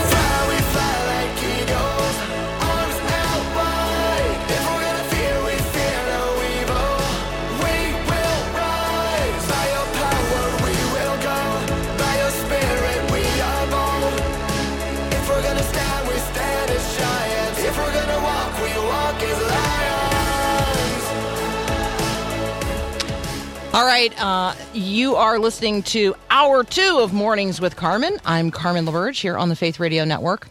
fly, we fly like eagles, arms out wide. If we're gonna fear, we fear no evil. We will rise. By your power we will go. By your spirit we are bold. If we're gonna stand, we stand as giants. If we're gonna walk, we walk as lions. All right, you are listening to Hour 2 of Mornings with Carmen. I'm Carmen LaBerge here on the Faith Radio Network.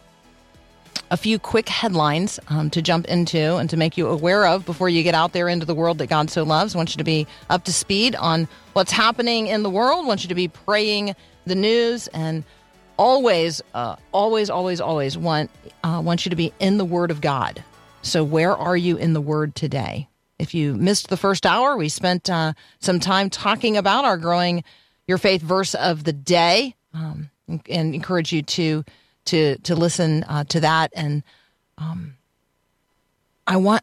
A few quick headlines to jump into and to make you aware of before you get out there into the world that God so loves. I want you to be up to speed on what's happening in the world. I want you to be praying the news, and always want you to be in the Word of God. So where are you in the Word today? If you missed the first hour, we spent some time talking about our growing Your Faith verse of the day, and encourage you to listen to that. And I want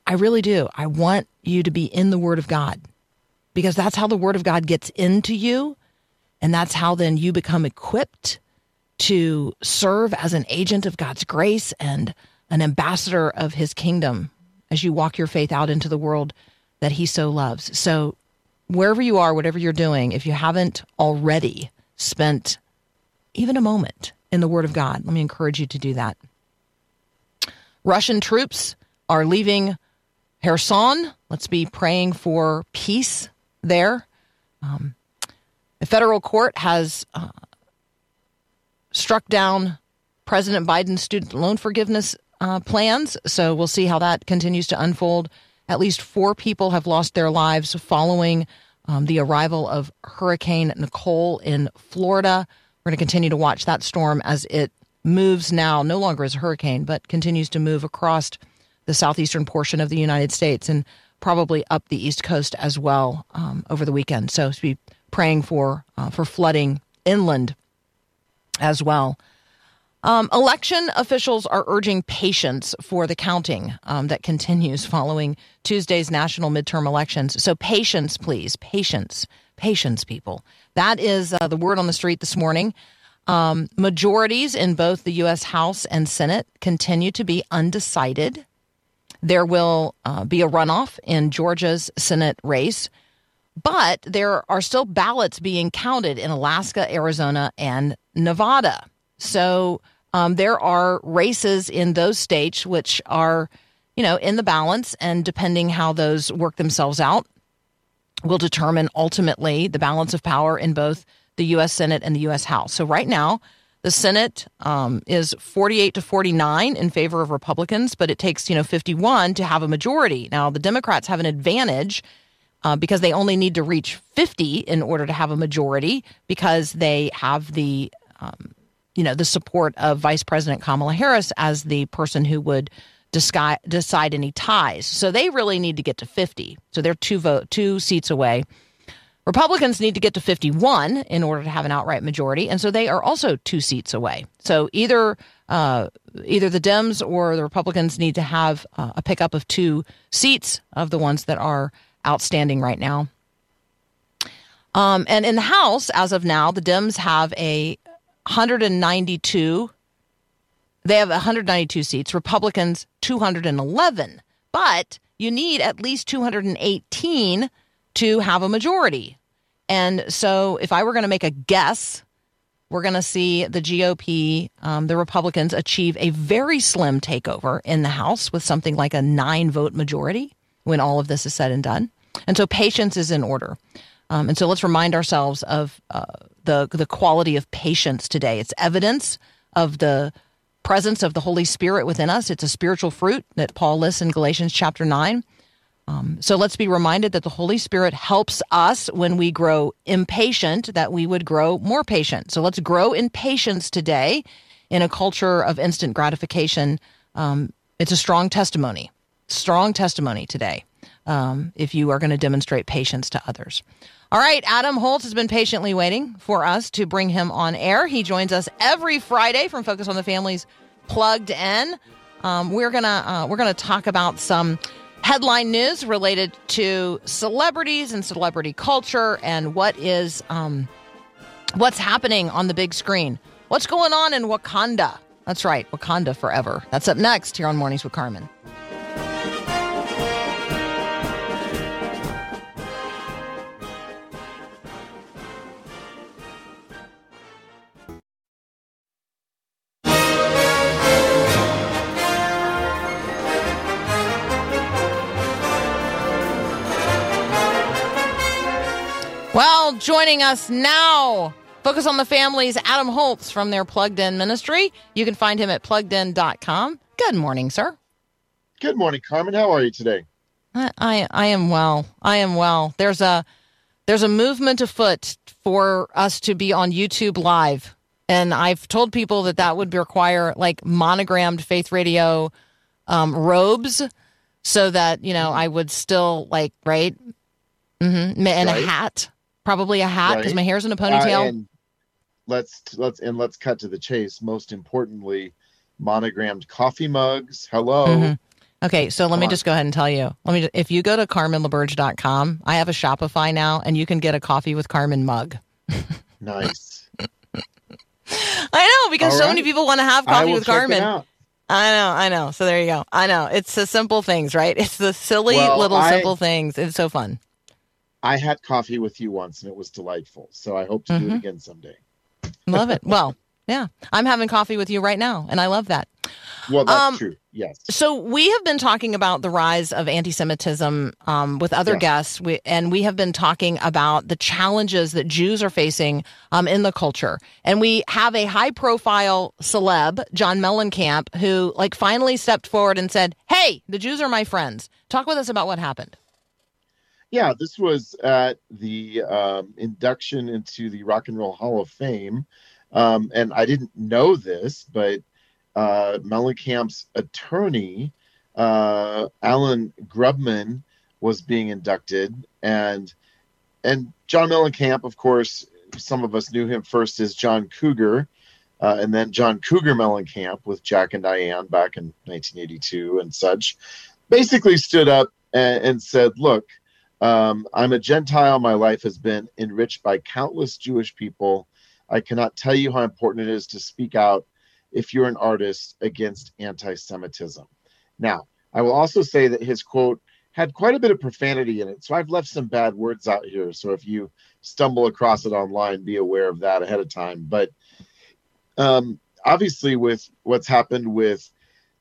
you to be in the Word of God, because that's how the Word of God gets into you, and that's how then you become equipped to serve as an agent of God's grace and an ambassador of His kingdom as you walk your faith out into the world that He so loves. So wherever you are, whatever you're doing, if you haven't already spent even a moment in the Word of God, let me encourage you to do that. Russian troops are leaving Kherson. Let's be praying for peace there. The federal court has struck down President Biden's student loan forgiveness plans, so we'll see how that continues to unfold. At least 4 people have lost their lives following the arrival of Hurricane Nicole in Florida. We're going to continue to watch that storm as it moves now, no longer as a hurricane, but continues to move across the southeastern portion of the United States and probably up the East Coast as well over the weekend. So be praying for flooding inland as well. Election officials are urging patience for the counting that continues following Tuesday's national midterm elections. So patience, please. Patience, people. That is the word on the street this morning. Majorities in both the U.S. House and Senate continue to be undecided. There will be a runoff in Georgia's Senate race, but there are still ballots being counted in Alaska, Arizona, and Nevada. So there are races in those states which are, in the balance, and depending how those work themselves out will determine ultimately the balance of power in both the U.S. Senate and the U.S. House. So right now, the Senate is 48 to 49 in favor of Republicans, but it takes, 51 to have a majority. Now, the Democrats have an advantage because they only need to reach 50 in order to have a majority, because they have the the support of Vice President Kamala Harris as the person who would decide any ties. So they really need to get to 50. So they're two seats away. Republicans need to get to 51 in order to have an outright majority, and so they are also 2 seats away. So either the Dems or the Republicans need to have a pickup of 2 seats of the ones that are outstanding right now. And in the House, as of now, the Dems have 192 seats, Republicans 211, but you need at least 218 to have a majority. And so if I were going to make a guess, we're going to see the GOP, the Republicans, achieve a very slim takeover in the House with something like a 9-vote majority when all of this is said and done. And so patience is in order. And so let's remind ourselves of the quality of patience today. It's evidence of the presence of the Holy Spirit within us. It's a spiritual fruit that Paul lists in Galatians chapter 9. So let's be reminded that the Holy Spirit helps us when we grow impatient, that we would grow more patient. So let's grow in patience today in a culture of instant gratification. It's a strong testimony today if you are going to demonstrate patience to others. All right, Adam Holz has been patiently waiting for us to bring him on air. He joins us every Friday from Focus on the Family's Plugged In. We're gonna talk about some headline news related to celebrities and celebrity culture and what is what's happening on the big screen. What's going on in Wakanda? That's right, Wakanda Forever. That's up next here on Mornings with Carmen. Well, joining us now, Focus on the Family's Adam Holz from their Plugged In ministry. You can find him at PluggedIn.com. Good morning, sir. Good morning, Carmen. How are you today? I am well. I am well. There's a movement afoot for us to be on YouTube Live, and I've told people that would require like monogrammed Faith Radio robes, so that I would still like right, mm-hmm. and right. a hat. Probably a hat because my hair's in a ponytail. And let's cut to the chase. Most importantly, monogrammed coffee mugs. Hello. Mm-hmm. Okay, so let me just go ahead and tell you. If you go to CarmenLaBerge.com, I have a Shopify now, and you can get a Coffee with Carmen mug. Nice. I know because so many people want to have Coffee with Carmen. I know. So there you go. I know it's the simple things, right? It's the silly simple things. It's so fun. I had coffee with you once, and it was delightful. So I hope to do it again someday. Love it. Well, yeah. I'm having coffee with you right now, and I love that. Well, that's true. Yes. So we have been talking about the rise of anti-Semitism with other guests, and we have been talking about the challenges that Jews are facing in the culture. And we have a high-profile celeb, John Mellencamp, who finally stepped forward and said, hey, the Jews are my friends. Talk with us about what happened. Yeah, this was at the induction into the Rock and Roll Hall of Fame. And I didn't know this, but Mellencamp's attorney, Alan Grubman, was being inducted. And John Mellencamp, of course, some of us knew him first as John Cougar, and then John Cougar Mellencamp with Jack and Diane back in 1982 and such, basically stood up and said, look, I'm a Gentile. My life has been enriched by countless Jewish people. I cannot tell you how important it is to speak out if you're an artist against anti-Semitism. Now, I will also say that his quote had quite a bit of profanity in it, so I've left some bad words out here. So if you stumble across it online, be aware of that ahead of time. But obviously with what's happened with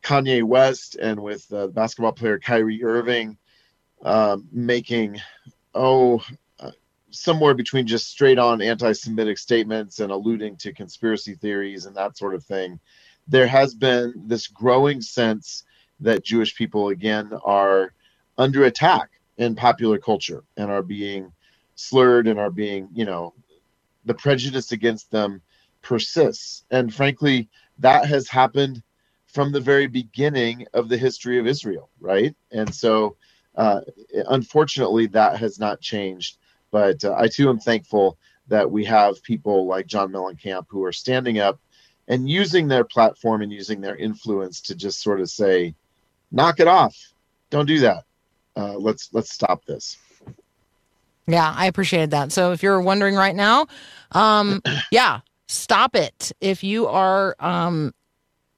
Kanye West and with the basketball player Kyrie Irving, making somewhere between just straight on anti-Semitic statements and alluding to conspiracy theories and that sort of thing, there has been this growing sense that Jewish people again are under attack in popular culture and are being slurred and are being, the prejudice against them persists. And frankly, that has happened from the very beginning of the history of Israel, right? And so unfortunately, that has not changed. But I, too, am thankful that we have people like John Mellencamp who are standing up and using their platform and using their influence to just sort of say, knock it off. Don't do that. Let's stop this. Yeah, I appreciated that. So if you're wondering right now, stop it. If you are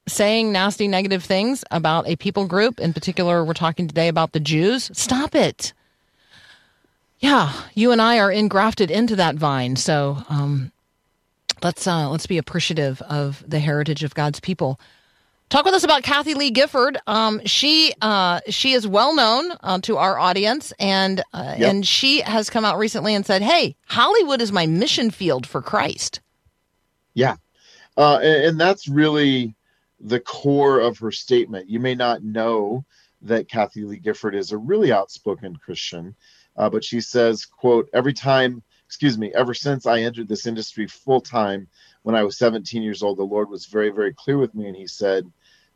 saying nasty, negative things about a people group. In particular, we're talking today about the Jews. Stop it. Yeah, you and I are engrafted into that vine. So let's be appreciative of the heritage of God's people. Talk with us about Kathy Lee Gifford. She is well known to our audience, and she has come out recently and said, hey, Hollywood is my mission field for Christ. Yeah, and that's really the core of her statement. You may not know that Kathy Lee Gifford is a really outspoken Christian, but she says, quote, ever since I entered this industry full time, when I was 17 years old, the Lord was very, very clear with me. And he said,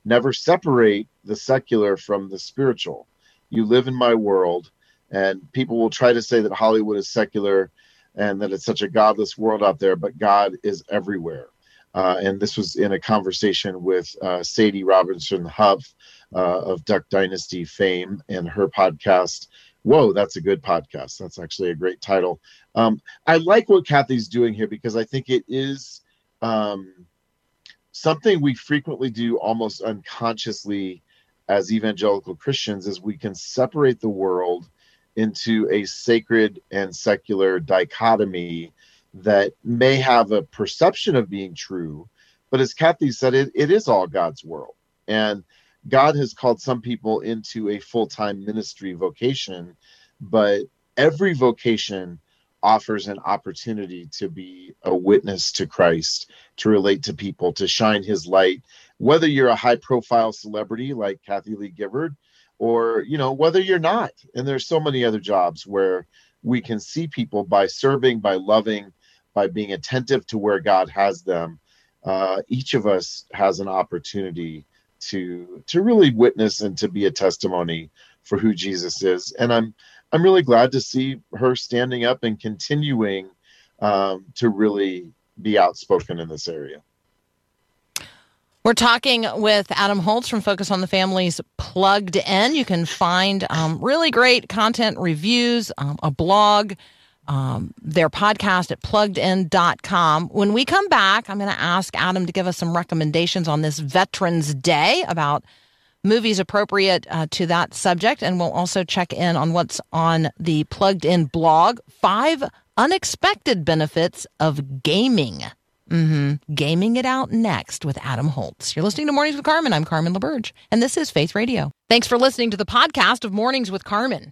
never separate the secular from the spiritual. You live in my world, and people will try to say that Hollywood is secular. and that it's such a godless world out there, but God is everywhere. And this was in a conversation with Sadie Robinson Huff of Duck Dynasty fame and her podcast. Whoa, that's a good podcast. That's actually a great title. I like what Kathy's doing here because I think it is something we frequently do almost unconsciously as evangelical Christians is we can separate the world into a sacred and secular dichotomy that may have a perception of being true, but as Kathy said, it is all God's world. And God has called some people into a full-time ministry vocation, but every vocation offers an opportunity to be a witness to Christ, to relate to people, to shine his light, whether you're a high-profile celebrity like Kathy Lee Gifford, or, you know, whether you're not. And there's so many other jobs where we can see people by serving, by loving, by being attentive to where God has them. Each of us has an opportunity to really witness and to be a testimony for who Jesus is. And I'm really glad to see her standing up and continuing to really be outspoken in this area. We're talking with Adam Holz from Focus on the Family's Plugged In. You can find really great content, reviews, a blog, their podcast at PluggedIn.com. When we come back, I'm going to ask Adam to give us some recommendations on this Veterans Day about movies appropriate to that subject. And we'll also check in on what's on the Plugged In blog, 5 Unexpected Benefits of Gaming. Gaming it out next with Adam Holz. You're listening to Mornings with Carmen. I'm Carmen LaBerge, and this is Faith Radio. Thanks for listening to the podcast of Mornings with Carmen.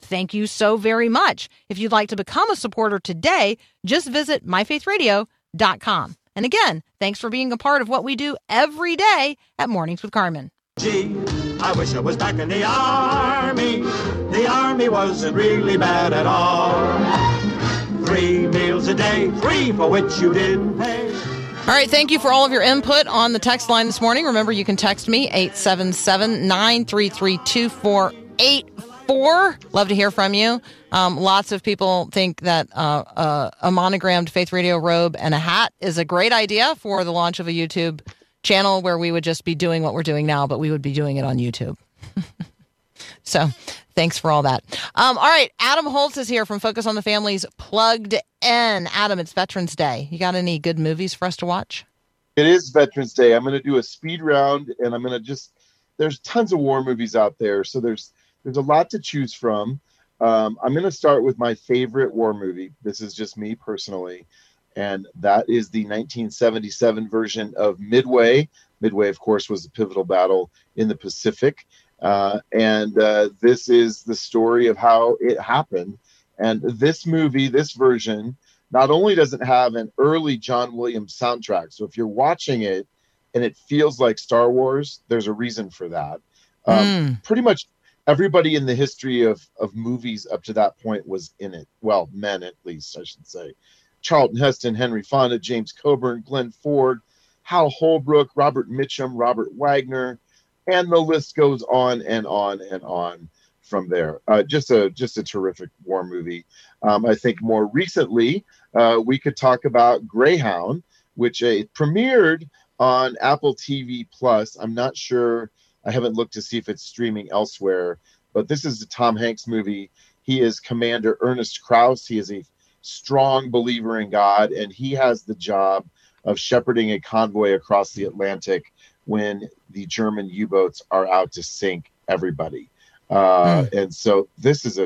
thank you so very much. If you'd like to become a supporter today, just visit MyFaithRadio.com. And again, thanks for being a part of what we do every day at Mornings with Carmen. Gee, I wish I was back in the Army. The Army wasn't really bad at all. 3 meals a day, 3 for which you didn't pay. All right, thank you for all of your input on the text line this morning. Remember, you can text me, 877-933-2484. Love to hear from you. Lots of people think that a monogrammed Faith Radio robe and a hat is a great idea for the launch of a YouTube channel where we would just be doing what we're doing now, but we would be doing it on YouTube. So thanks for all that. All right, Adam Holz is here from Focus on the Family's Plugged In. Adam, it's Veterans Day. You got any good movies for us to watch? It is Veterans Day. I'm going to do a speed round, and I'm going to just, there's tons of war movies out there, so there's a lot to choose from. I'm going to start with my favorite war movie. This is just me personally, and that is the 1977 version of Midway. Midway, of course, was a pivotal battle in the Pacific. And this is the story of how it happened. And this movie, this version, not only does it have an early John Williams soundtrack, so if you're watching it and it feels like Star Wars, there's a reason for that. Pretty much everybody in the history of movies up to that point was in it. Well, men at least, I should say. Charlton Heston, Henry Fonda, James Coburn, Glenn Ford, Hal Holbrook, Robert Mitchum, Robert Wagner, and the list goes on and on and on from there. Just a terrific war movie. I think more recently, we could talk about Greyhound, which premiered on Apple TV+. I'm not sure. I haven't looked to see if it's streaming elsewhere, but this is the Tom Hanks movie. He is Commander Ernest Krauss. He is a strong believer in God, and he has the job of shepherding a convoy across the Atlantic when the German U-boats are out to sink everybody. And so this is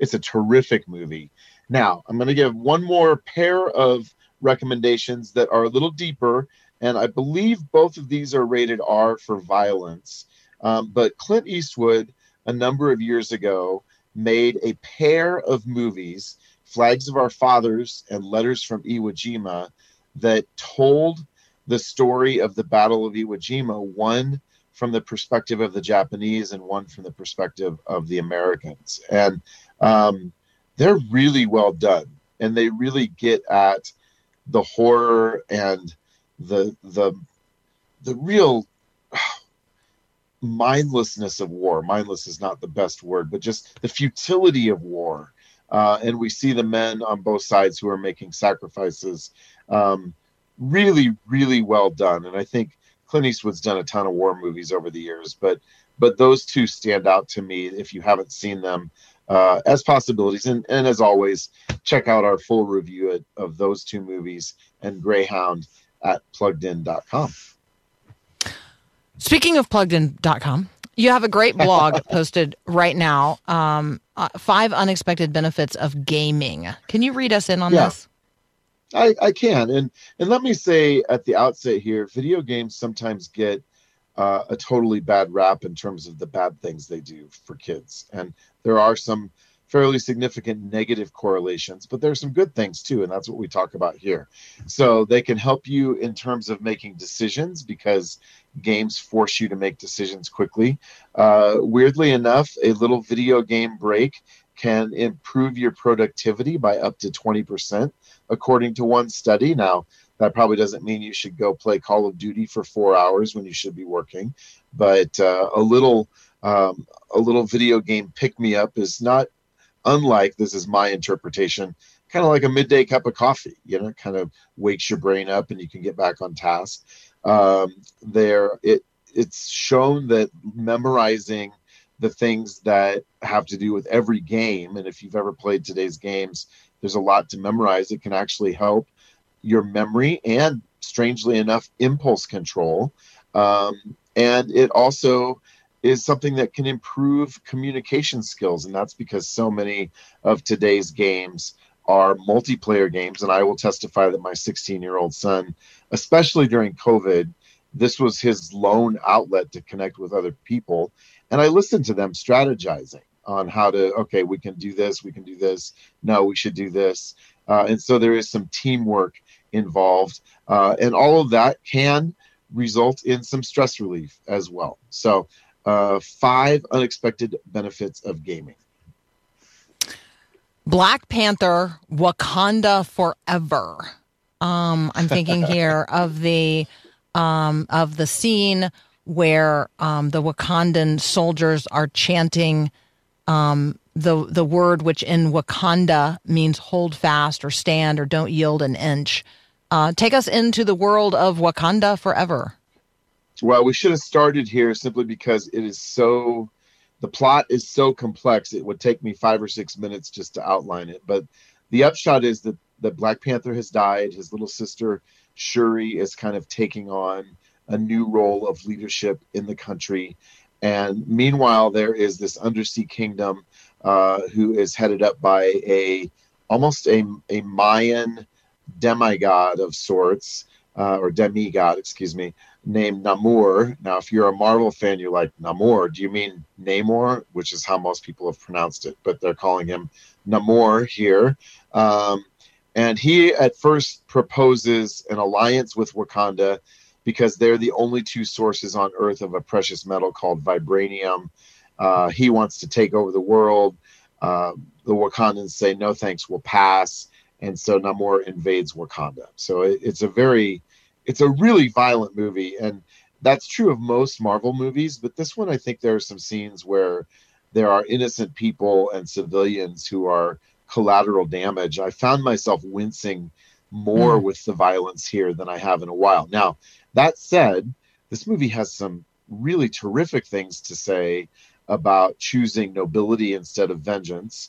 it's a terrific movie. Now, I'm going to give one more pair of recommendations that are a little deeper, and I believe both of these are rated R for violence. But Clint Eastwood, a number of years ago, made a pair of movies, Flags of Our Fathers and Letters from Iwo Jima, that told the story of the Battle of Iwo Jima, one from the perspective of the Japanese and one from the perspective of the Americans. And they're really well done, and they really get at the horror and the real mindlessness of war. Mindless is not the best word, but just the futility of war. And we see the men on both sides who are making sacrifices. Really, really well done. And I think Clint Eastwood's done a ton of war movies over the years, but those two stand out to me if you haven't seen them as possibilities. And as always, check out our full review of those two movies and Greyhound at PluggedIn.com. Speaking of PluggedIn.com, you have a great blog posted right now, 5 Unexpected Benefits of Gaming. Can you read us in on this? I can. And let me say at the outset here, video games sometimes get a totally bad rap in terms of the bad things they do for kids. And there are some fairly significant negative correlations, but there's some good things too. And that's what we talk about here. So they can help you in terms of making decisions because games force you to make decisions quickly. Weirdly enough, a little video game break can improve your productivity by up to 20%, according to one study. Now, that probably doesn't mean you should go play Call of Duty for 4 hours when you should be working, but a little video game pick-me-up is not unlike, this is my interpretation, kind of like a midday cup of coffee. You know, it kind of wakes your brain up and you can get back on task. It's shown that memorizing the things that have to do with every game, and if you've ever played today's games, there's a lot to memorize. It can actually help your memory and, strangely enough, impulse control. And it also is something that can improve communication skills, and that's because so many of today's games are multiplayer games, and I will testify that my 16-year-old son, especially during COVID, this was his lone outlet to connect with other people. And I listened to them strategizing on how to, okay, we can do this. No, we should do this. And so there is some teamwork involved. And all of that can result in some stress relief as well. So 5 unexpected benefits of gaming. Black Panther: Wakanda Forever. I'm thinking here of the scene where the Wakandan soldiers are chanting the word which in Wakanda means hold fast or stand or don't yield an inch. Take us into the world of Wakanda Forever. Well, we should have started here simply because the plot is so complex. It would take me 5 or 6 minutes just to outline it. But the upshot is that Black Panther has died. His little sister Shuri is kind of taking on a new role of leadership in the country. And meanwhile, there is this undersea kingdom who is headed up by almost a Mayan demigod of sorts, or demigod, excuse me, named Namor. Now, if you're a Marvel fan, you're like, Namor, do you mean Namor? Which is how most people have pronounced it, but they're calling him Namor here. And he at first proposes an alliance with Wakanda, because they're the only two sources on Earth of a precious metal called vibranium. He wants to take over the world. The Wakandans say, no thanks, we'll pass. And so Namor invades Wakanda. So it's a really violent movie. And that's true of most Marvel movies. But this one, I think there are some scenes where there are innocent people and civilians who are collateral damage. I found myself wincing more with the violence here than I have in a while. Now, that said, this movie has some really terrific things to say about choosing nobility instead of vengeance.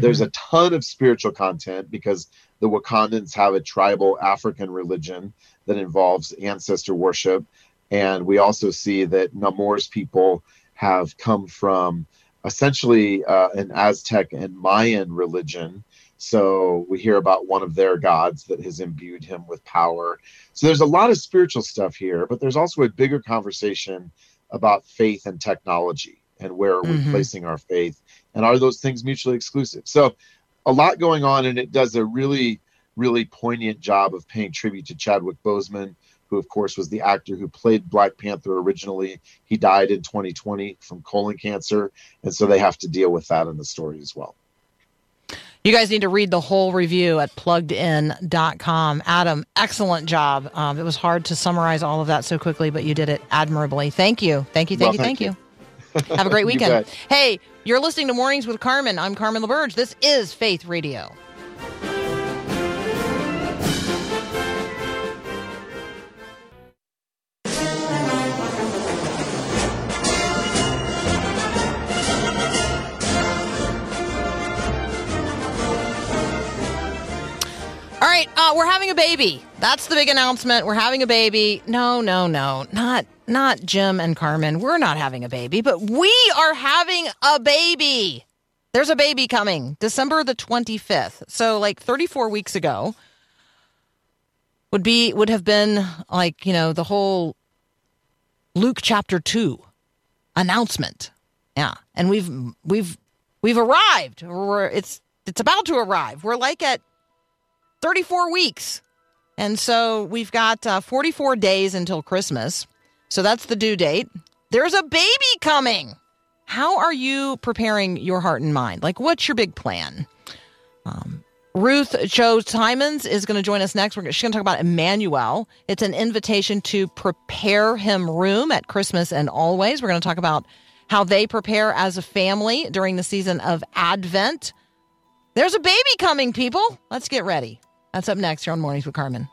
There's a ton of spiritual content because the Wakandans have a tribal African religion that involves ancestor worship. And we also see that Namor's people have come from essentially an Aztec and Mayan religion. So we hear about one of their gods that has imbued him with power. So there's a lot of spiritual stuff here, but there's also a bigger conversation about faith and technology and where are we placing our faith and are those things mutually exclusive? So a lot going on, and it does a really, really poignant job of paying tribute to Chadwick Boseman, who, of course, was the actor who played Black Panther originally. He died in 2020 from colon cancer, and so they have to deal with that in the story as well. You guys need to read the whole review at PluggedIn.com. Adam, excellent job. It was hard to summarize all of that so quickly, but you did it admirably. Thank you. Thank you. Have a great weekend. Hey, you're listening to Mornings with Carmen. I'm Carmen LaBerge. This is Faith Radio. All right, we're having a baby. That's the big announcement. We're having a baby. No, not Jim and Carmen. We're not having a baby, but we are having a baby. There's a baby coming, December the 25th. So like 34 weeks ago would have been like, you know, the whole Luke chapter 2 announcement. Yeah. And we've arrived. It's about to arrive. We're like at 34 weeks. And so we've got 44 days until Christmas. So that's the due date. There's a baby coming. How are you preparing your heart and mind? Like, what's your big plan? Ruth Chou Simons is going to join us next. She's going to talk about Emmanuel. It's an invitation to prepare him room at Christmas and always. We're going to talk about how they prepare as a family during the season of Advent. There's a baby coming, people. Let's get ready. That's up next here on Mornings with Carmen.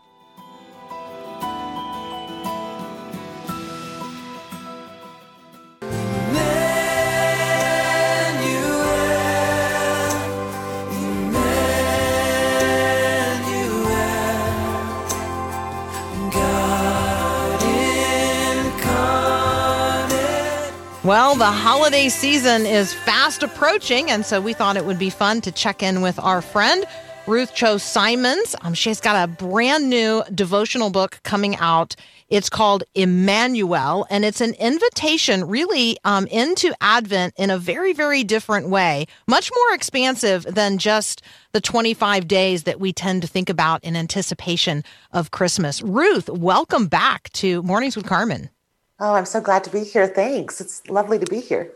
Well, the holiday season is fast approaching, and so we thought it would be fun to check in with our friend, Ruth Chou Simons. She's got a brand new devotional book coming out. It's called Emmanuel, and it's an invitation really into Advent in a very, very different way, much more expansive than just the 25 days that we tend to think about in anticipation of Christmas. Ruth, welcome back to Mornings with Carmen. Oh, I'm so glad to be here. Thanks. It's lovely to be here.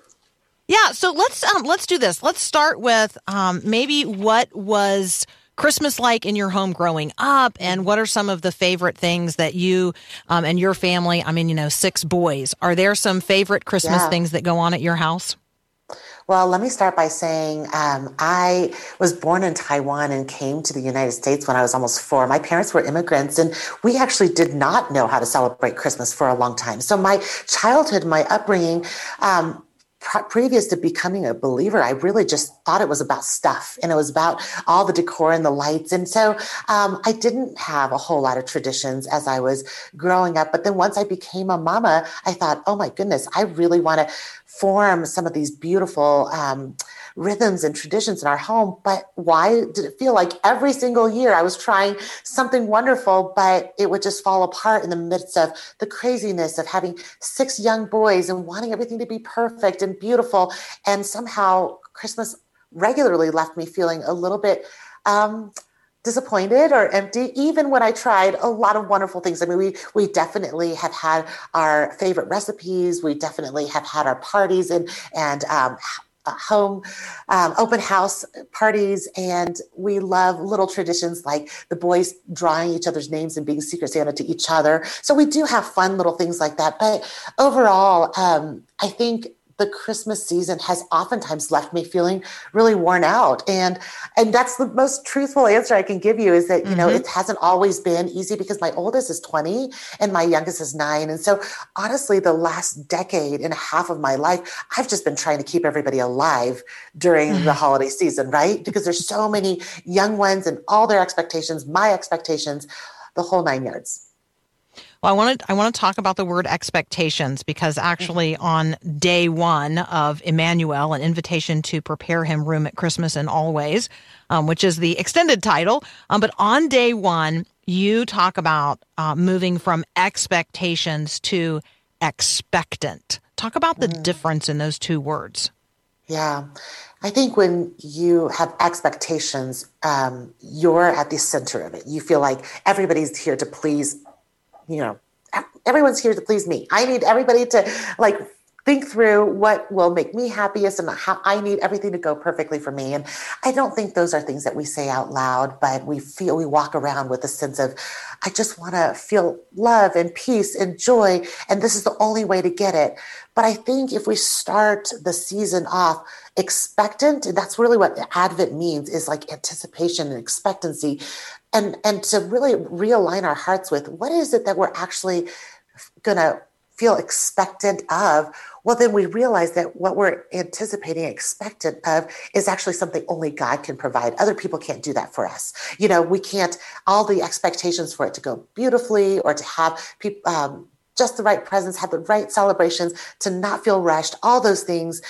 Yeah. So let's do this. Let's start with maybe what was Christmas like in your home growing up, and what are some of the favorite things that you and your family? I mean, you know, 6 boys. Are there some favorite Christmas things that go on at your house? Well, let me start by saying I was born in Taiwan and came to the United States when I was almost 4. My parents were immigrants, and we actually did not know how to celebrate Christmas for a long time. So my childhood, my upbringing, previous to becoming a believer, I really just thought it was about stuff, and it was about all the decor and the lights. And so I didn't have a whole lot of traditions as I was growing up. But then once I became a mama, I thought, oh my goodness, I really want to form some of these beautiful rhythms and traditions in our home. But why did it feel like every single year I was trying something wonderful, but it would just fall apart in the midst of the craziness of having 6 young boys and wanting everything to be perfect and beautiful? And somehow Christmas regularly left me feeling a little bit disappointed or empty, even when I tried a lot of wonderful things. I mean, we definitely have had our favorite recipes. We definitely have had our parties and home open house parties, and we love little traditions like the boys drawing each other's names and being Secret Santa to each other. So we do have fun little things like that. But overall, I think the Christmas season has oftentimes left me feeling really worn out. And that's the most truthful answer I can give you, is that, you know, it hasn't always been easy, because my oldest is 20 and my youngest is 9. And so honestly, the last decade and a half of my life, I've just been trying to keep everybody alive during the holiday season, right? Because there's so many young ones and all their expectations, my expectations, the whole 9 yards. Well, I want to talk about the word expectations, because actually on day 1 of Emmanuel, an invitation to prepare him room at Christmas and always, which is the extended title. But on day 1, you talk about moving from expectations to expectant. Talk about the difference in those two words. Yeah. I think when you have expectations, you're at the center of it. You feel like everybody's here to please, you know, everyone's here to please me. I need everybody to like think through what will make me happiest and how I need everything to go perfectly for me. And I don't think those are things that we say out loud, but we feel, we walk around with a sense of, I just want to feel love and peace and joy. And this is the only way to get it. But I think if we start the season off expectant, and that's really what Advent means, is like anticipation and expectancy, and to really realign our hearts with what is it that we're actually going to feel expectant of. Well, then we realize that what we're anticipating, expectant of, is actually something only God can provide. Other people can't do that for us. You know, we can't, all the expectations for it to go beautifully or to have people, just the right presents, have the right celebrations, to not feel rushed, all those things.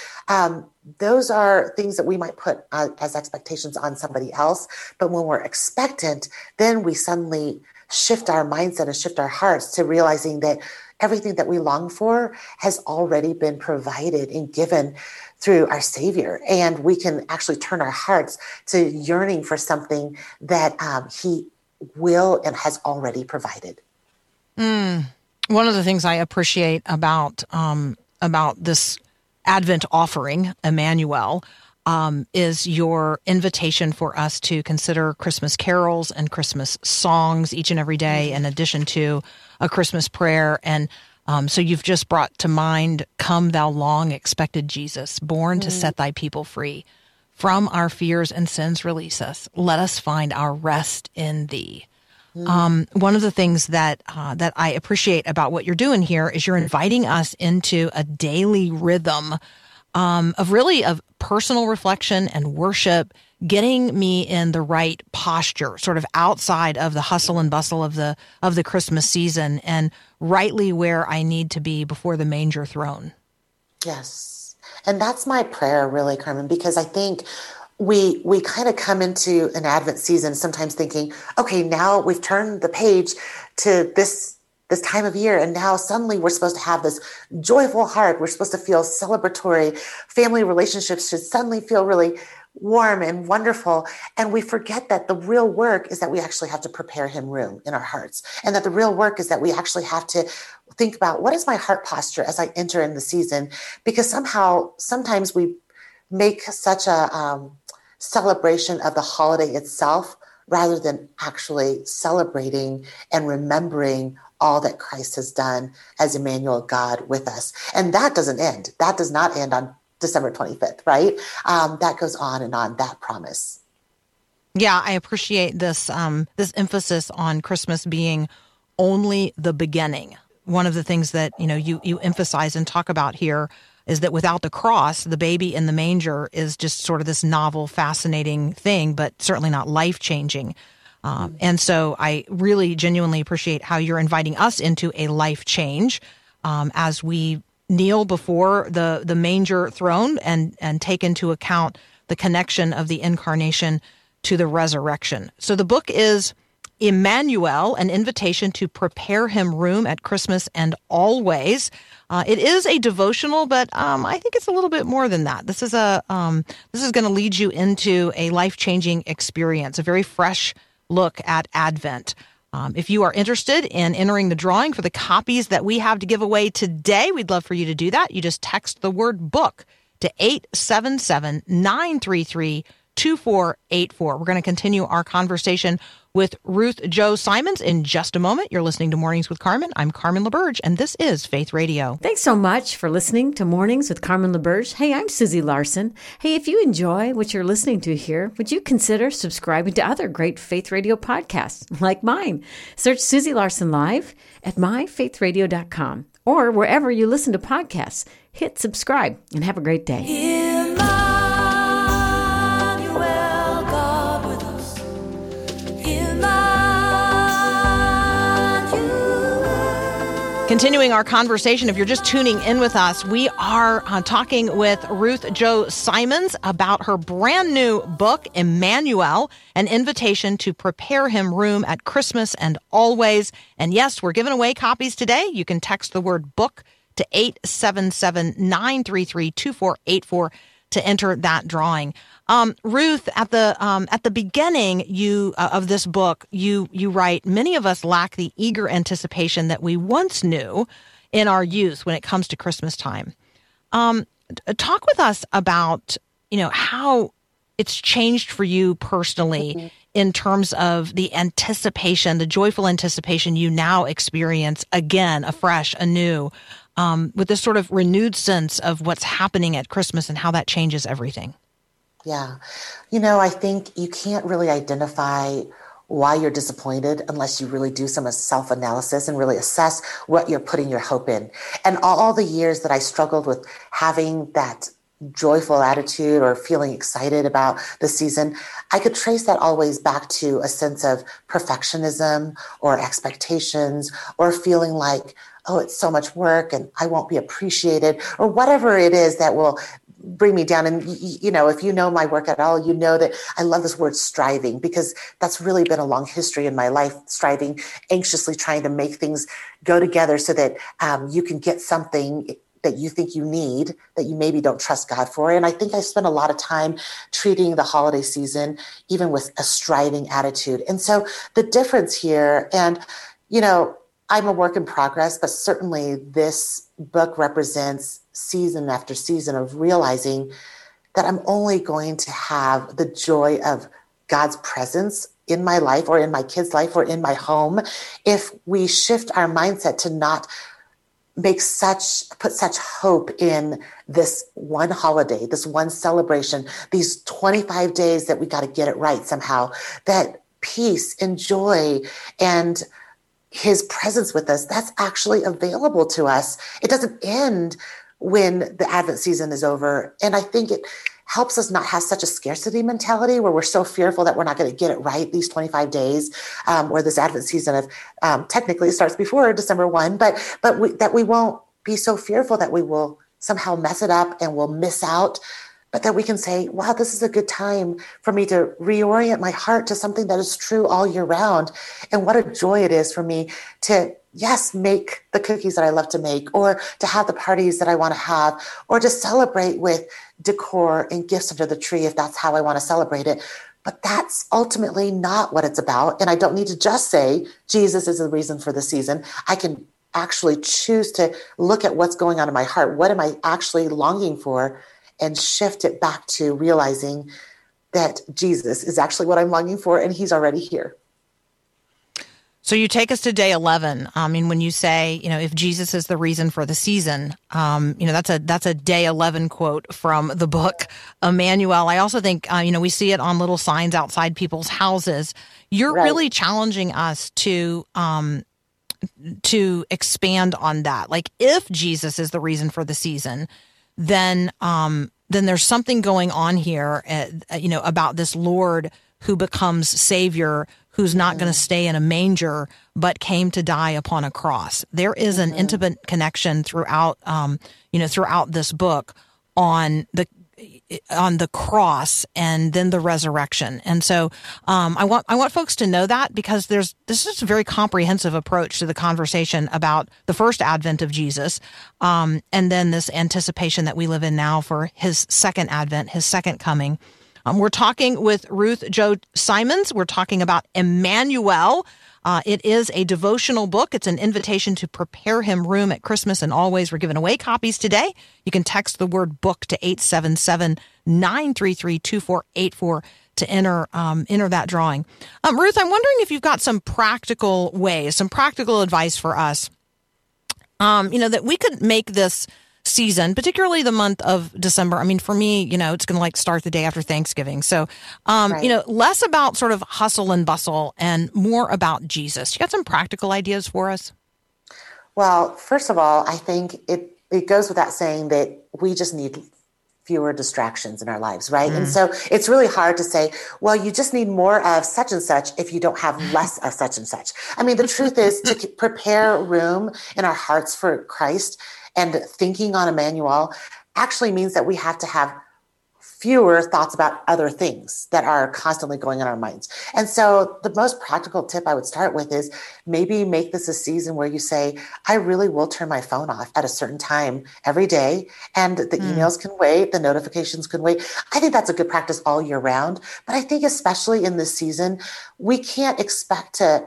Those are things that we might put as expectations on somebody else. But when we're expectant, then we suddenly shift our mindset and shift our hearts to realizing that everything that we long for has already been provided and given through our Savior. And we can actually turn our hearts to yearning for something that he will and has already provided. One of the things I appreciate about this Advent offering, Emmanuel, is your invitation for us to consider Christmas carols and Christmas songs each and every day, in addition to a Christmas prayer. And so you've just brought to mind, "Come thou long expected Jesus, born to set thy people free. From our fears and sins release us. Let us find our rest in thee." One of the things that I appreciate about what you're doing here is you're inviting us into a daily rhythm of personal reflection and worship, getting me in the right posture, sort of outside of the hustle and bustle of the Christmas season, and rightly where I need to be before the manger throne. Yes. And that's my prayer, really, Carmen, because I think we kind of come into an Advent season sometimes thinking, okay, now we've turned the page to this time of year, and now suddenly we're supposed to have this joyful heart. We're supposed to feel celebratory. Family relationships should suddenly feel really warm and wonderful. And we forget that the real work is that we actually have to prepare him room in our hearts, and that the real work is that we actually have to think about, what is my heart posture as I enter in the season? Because sometimes we make such a celebration of the holiday itself, rather than actually celebrating and remembering all that Christ has done as Emmanuel, God with us. And that doesn't end. That does not end on December 25th, right? That goes on and on, that promise. Yeah, I appreciate this emphasis on Christmas being only the beginning. One of the things that, you emphasize and talk about here is that without the cross, the baby in the manger is just sort of this novel, fascinating thing, but certainly not life-changing. And so I really genuinely appreciate how you're inviting us into a life change as we kneel before the manger throne and take into account the connection of the incarnation to the resurrection. So the book is Emmanuel, an invitation to prepare him room at Christmas and always. It is a devotional, but I think it's a little bit more than that. This is this is going to lead you into a life-changing experience, a very fresh look at Advent. If you are interested in entering the drawing for the copies that we have to give away today, we'd love for you to do that. You just text the word book to 877-933-2484. We're going to continue our conversation with Ruth Chou Simons in just a moment. You're listening to Mornings with Carmen. I'm Carmen LaBerge, and this is Faith Radio. Thanks so much for listening to Mornings with Carmen LaBerge. Hey, I'm Susie Larson. Hey, if you enjoy what you're listening to here, would you consider subscribing to other great Faith Radio podcasts like mine? Search Susie Larson Live at MyFaithRadio.com or wherever you listen to podcasts. Hit subscribe and have a great day. Continuing our conversation, if you're just tuning in with us, we are talking with Ruth Chou Simons about her brand new book, Emmanuel, an invitation to prepare him room at Christmas and always. And yes, we're giving away copies today. You can text the word book to 877-933-2484 to enter that drawing. Ruth, at the beginning of this book, you write, many of us lack the eager anticipation that we once knew in our youth when it comes to Christmas time. Talk with us about, how it's changed for you personally mm-hmm. in terms of the anticipation, the joyful anticipation you now experience again, afresh, anew, with this sort of renewed sense of what's happening at Christmas and how that changes everything. Yeah. I think you can't really identify why you're disappointed unless you really do some self-analysis and really assess what you're putting your hope in. And all the years that I struggled with having that joyful attitude or feeling excited about the season, I could trace that always back to a sense of perfectionism or expectations or feeling like, oh, it's so much work and I won't be appreciated or whatever it is that will bring me down. And, if you know my work at all, you know that I love this word striving, because that's really been a long history in my life, striving, anxiously trying to make things go together so that you can get something that you think you need, that you maybe don't trust God for. And I think I spent a lot of time treating the holiday season, even with a striving attitude. And so the difference here, and, I'm a work in progress, but certainly this book represents season after season of realizing that I'm only going to have the joy of God's presence in my life or in my kids' life or in my home if we shift our mindset to not put such hope in this one holiday, this one celebration, these 25 days that we got to get it right somehow, that peace and joy and his presence with us, that's actually available to us. It doesn't end when the Advent season is over. And I think it helps us not have such a scarcity mentality where we're so fearful that we're not going to get it right these 25 days, or this Advent season of technically starts before December 1, but that we won't be so fearful that we will somehow mess it up and we'll miss out, but that we can say, wow, this is a good time for me to reorient my heart to something that is true all year round. And what a joy it is for me to, yes, make the cookies that I love to make, or to have the parties that I want to have, or to celebrate with decor and gifts under the tree if that's how I want to celebrate it. But that's ultimately not what it's about. And I don't need to just say Jesus is the reason for the season. I can actually choose to look at what's going on in my heart. What am I actually longing for? And shift it back to realizing that Jesus is actually what I'm longing for, and he's already here. So you take us to day 11. I mean, when you say, if Jesus is the reason for the season, that's a day 11 quote from the book, Emmanuel. I also think, we see it on little signs outside people's houses. You're right. Really challenging us to expand on that. Like, if Jesus is the reason for the season, then there's something going on here, about this Lord who becomes Savior, who's not mm-hmm. going to stay in a manger, but came to die upon a cross. There is an mm-hmm. intimate connection throughout, throughout this book on the cross and then the resurrection. And so I want folks to know that, because this is a very comprehensive approach to the conversation about the first advent of Jesus, and then this anticipation that we live in now for his second advent, his second coming. We're talking with Ruth Chou Simons. We're talking about Emmanuel. It is a devotional book. It's an invitation to prepare him room at Christmas and always. We're giving away copies today. You can text the word book to 877-933-2484 to enter that drawing. Ruth, I'm wondering if you've got some practical ways, some practical advice for us, that we could make this season, particularly the month of December. I mean, for me, it's going to start the day after Thanksgiving. So, right. Less about sort of hustle and bustle and more about Jesus. You got some practical ideas for us? Well, first of all, I think it goes without saying that we just need fewer distractions in our lives, right? Mm. And so it's really hard to say, well, you just need more of such and such if you don't have less of such and such. I mean, the truth is, to prepare room in our hearts for Christ and thinking on Emmanuel actually means that we have to have fewer thoughts about other things that are constantly going in our minds. And so the most practical tip I would start with is maybe make this a season where you say, I really will turn my phone off at a certain time every day, and the emails can wait, the notifications can wait. I think that's a good practice all year round. But I think especially in this season, we can't expect to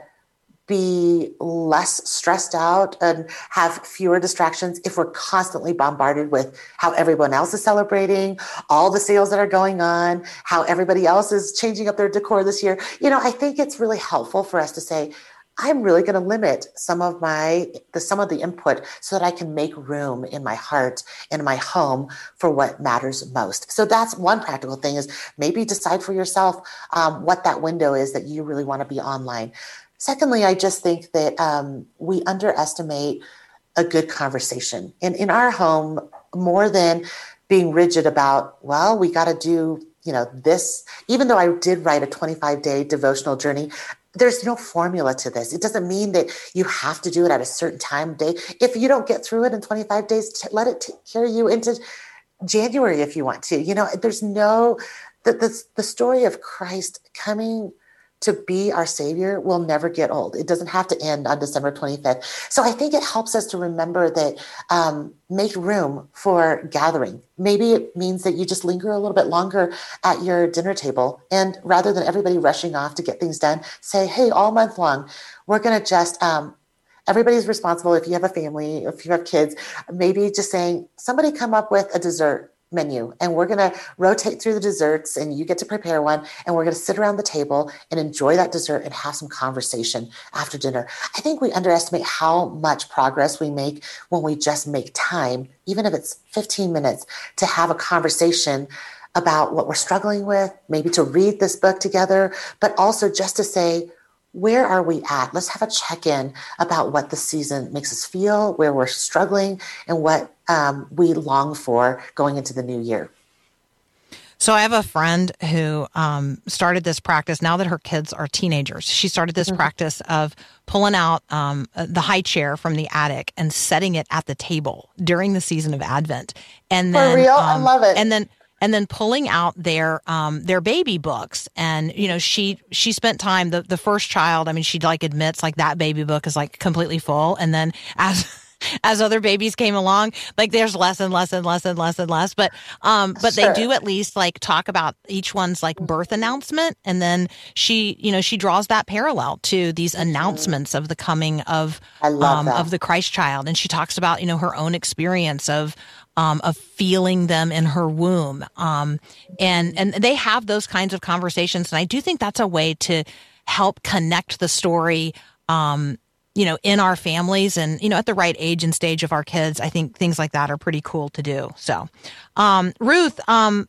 be less stressed out and have fewer distractions if we're constantly bombarded with how everyone else is celebrating, all the sales that are going on, how everybody else is changing up their decor this year. You know, I think it's really helpful for us to say, I'm really going to limit some of the input so that I can make room in my heart and my home for what matters most. So that's one practical thing, is maybe decide for yourself what that window is that you really want to be online. Secondly, I just think that we underestimate a good conversation. And in our home, more than being rigid about, well, we got to do, you know, this, even though I did write a 25-day devotional journey, there's no formula to this. It doesn't mean that you have to do it at a certain time of day. If you don't get through it in 25 days, let it carry you into January if you want to. You know, there's no, the story of Christ coming to be our Savior will never get old. It doesn't have to end on December 25th. So I think it helps us to remember that make room for gathering. Maybe it means that you just linger a little bit longer at your dinner table. And rather than everybody rushing off to get things done, say, hey, all month long, we're going to just, everybody's responsible. If you have a family, if you have kids, maybe just saying, somebody come up with a dessert menu, and we're going to rotate through the desserts, and you get to prepare one, and we're going to sit around the table and enjoy that dessert and have some conversation after dinner. I think we underestimate how much progress we make when we just make time, even if it's 15 minutes, to have a conversation about what we're struggling with, maybe to read this book together, but also just to say, where are we at? Let's have a check-in about what the season makes us feel, where we're struggling, and what we long for going into the new year. So I have a friend who started this practice now that her kids are teenagers. She started this practice of pulling out the high chair from the attic and setting it at the table during the season of Advent. And then, for real? I love it. And then pulling out their baby books. And, you know, she spent time, the first child, I mean, she like admits like that baby book is like completely full. And then as other babies came along, like there's less and less and less and less and less. But sure, they do at least like talk about each one's like birth announcement. And then she draws that parallel to these announcements of the coming of the Christ child. And she talks about, you know, her own experience of feeling them in her womb. And they have those kinds of conversations. And I do think that's a way to help connect the story, you know, in our families and, you know, at the right age and stage of our kids. I think things like that are pretty cool to do. So, Ruth,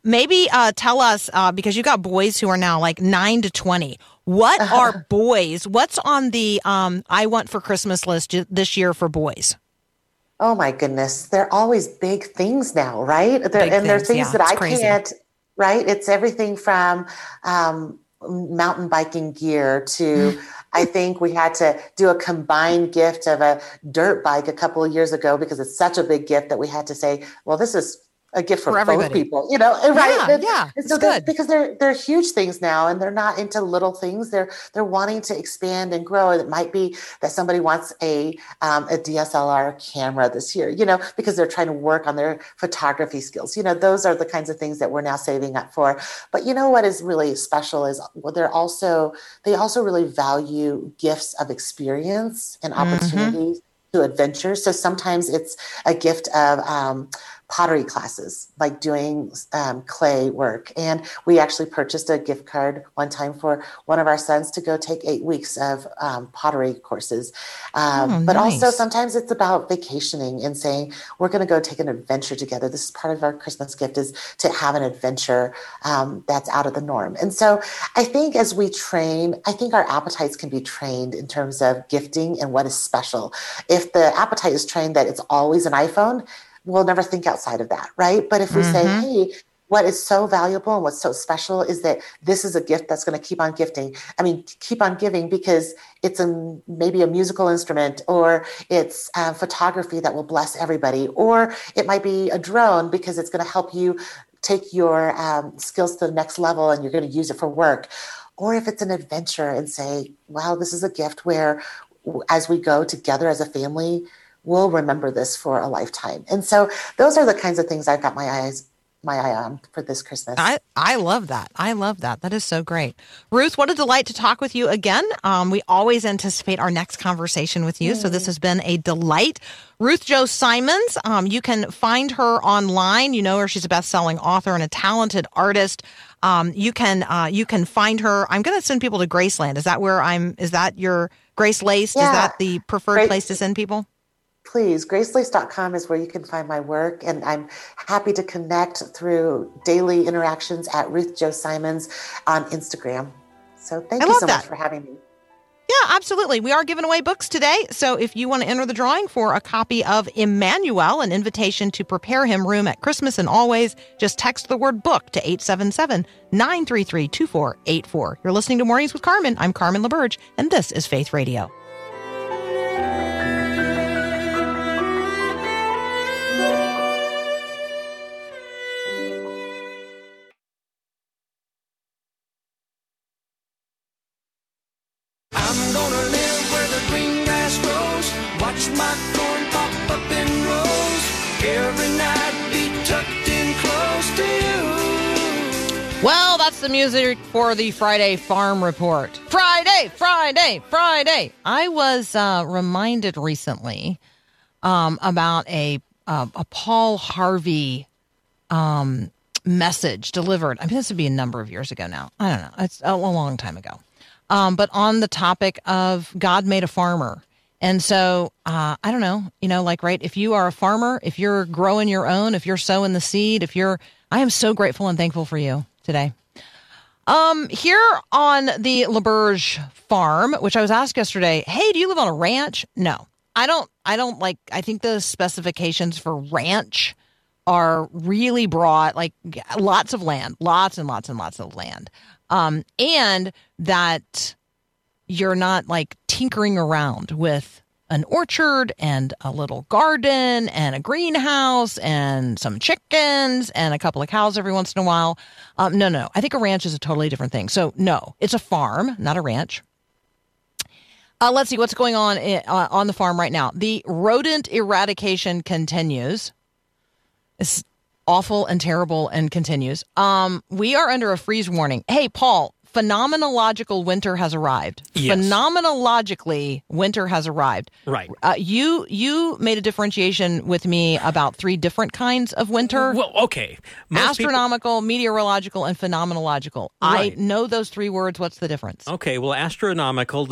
maybe tell us, because you got boys who are now like 9 to 20, what are boys? What's on the I want for Christmas list this year for boys? Oh, my goodness. They're always big things now, right? They're things that I can't, right? It's everything from mountain biking gear to, I think we had to do a combined gift of a dirt bike a couple of years ago because it's such a big gift that we had to say, well, this is a gift for both people, you know, right? Yeah, it's so good. Because they're huge things now, and they're not into little things. They're wanting to expand and grow. And it might be that somebody wants a DSLR camera this year, you know, because they're trying to work on their photography skills. You know, those are the kinds of things that we're now saving up for. But you know what is really special is they also really value gifts of experience and opportunities to adventure. So sometimes it's a gift of pottery classes, like doing clay work. And we actually purchased a gift card one time for one of our sons to go take 8 weeks of pottery courses. But nice. Also sometimes it's about vacationing and saying, we're going to go take an adventure together. This is part of our Christmas gift, is to have an adventure that's out of the norm. And so I think as we train, I think our appetites can be trained in terms of gifting and what is special. If the appetite is trained that it's always an iPhone, we'll never think outside of that, right? But if we say, hey, what is so valuable and what's so special is that this is a gift that's going to keep on giving, because it's maybe a musical instrument, or it's photography that will bless everybody, or it might be a drone because it's going to help you take your skills to the next level and you're going to use it for work, or if it's an adventure and say, wow, this is a gift where as we go together as a family, we'll remember this for a lifetime. And so those are the kinds of things I've got my eye on for this Christmas. I love that. I love that. That is so great. Ruth, what a delight to talk with you again. We always anticipate our next conversation with you. So this has been a delight. Ruth Chou Simons, you can find her online. You know her. She's a best-selling author and a talented artist. You can find her. I'm going to send people to Graceland. Is that where is that your Grace Laced? Yeah. Is that the preferred place to send people? Please, gracelace.com is where you can find my work, and I'm happy to connect through daily interactions at Ruth Chou Simons on Instagram. So thank you so much for having me. Yeah, absolutely. We are giving away books today. So if you want to enter the drawing for a copy of Emmanuel, an invitation to prepare him room at Christmas and always, just text the word book to 877-933-2484. You're listening to Mornings with Carmen. I'm Carmen LaBerge, and this is Faith Radio. Well, that's the music for the Friday Farm Report. Friday, Friday, Friday. I was reminded recently about a Paul Harvey message delivered. I mean, this would be a number of years ago now. I don't know. It's a long time ago. But on the topic of God made a farmer. And so, I don't know, right, if you are a farmer, if you're growing your own, if you're sowing the seed, I am so grateful and thankful for you today. Here on the LaBerge farm, which I was asked yesterday, hey, do you live on a ranch? No, I don't I think the specifications for ranch are really broad, like lots of land, lots and lots of land. And that you're not tinkering around with an orchard and a little garden and a greenhouse and some chickens and a couple of cows every once in a while. No. I think a ranch is a totally different thing. So no, it's a farm, not a ranch. Let's see what's going on the farm right now. The rodent eradication continues. It's awful and terrible and continues. We are under a freeze warning. Hey, Paul. Phenomenological winter has arrived. Yes. Phenomenologically, winter has arrived. Right. You made a differentiation with me about three different kinds of winter. Well, okay. Astronomical, meteorological, and phenomenological. Right. I know those three words. What's the difference? Okay. Well, astronomical,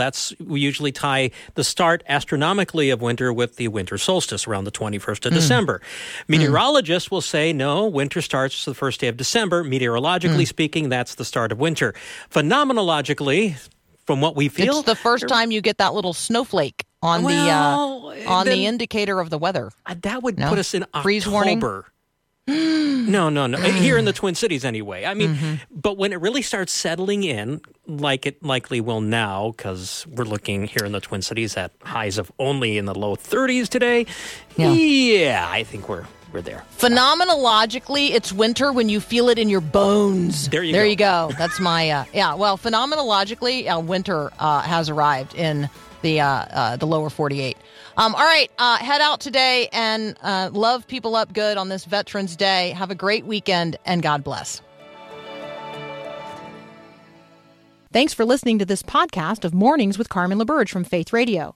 we usually tie the start astronomically of winter with the winter solstice around the 21st of December. Meteorologists will say, no, winter starts the first day of December. Meteorologically speaking, that's the start of winter. Phenomenologically, from what we feel, it's the first time you get that little snowflake on the indicator of the weather. That would put us in October. Freeze warning. No. Here in the Twin Cities, anyway. I mean, but when it really starts settling in, like it likely will now, because we're looking here in the Twin Cities at highs of only in the low 30s today. Yeah, I think we're there. Phenomenologically, it's winter when you feel it in your bones. There you go. That's my, well, phenomenologically, winter has arrived in the lower 48. All right, head out today and love people up good on this Veterans Day. Have a great weekend, and God bless. Thanks for listening to this podcast of Mornings with Carmen LaBerge from Faith Radio.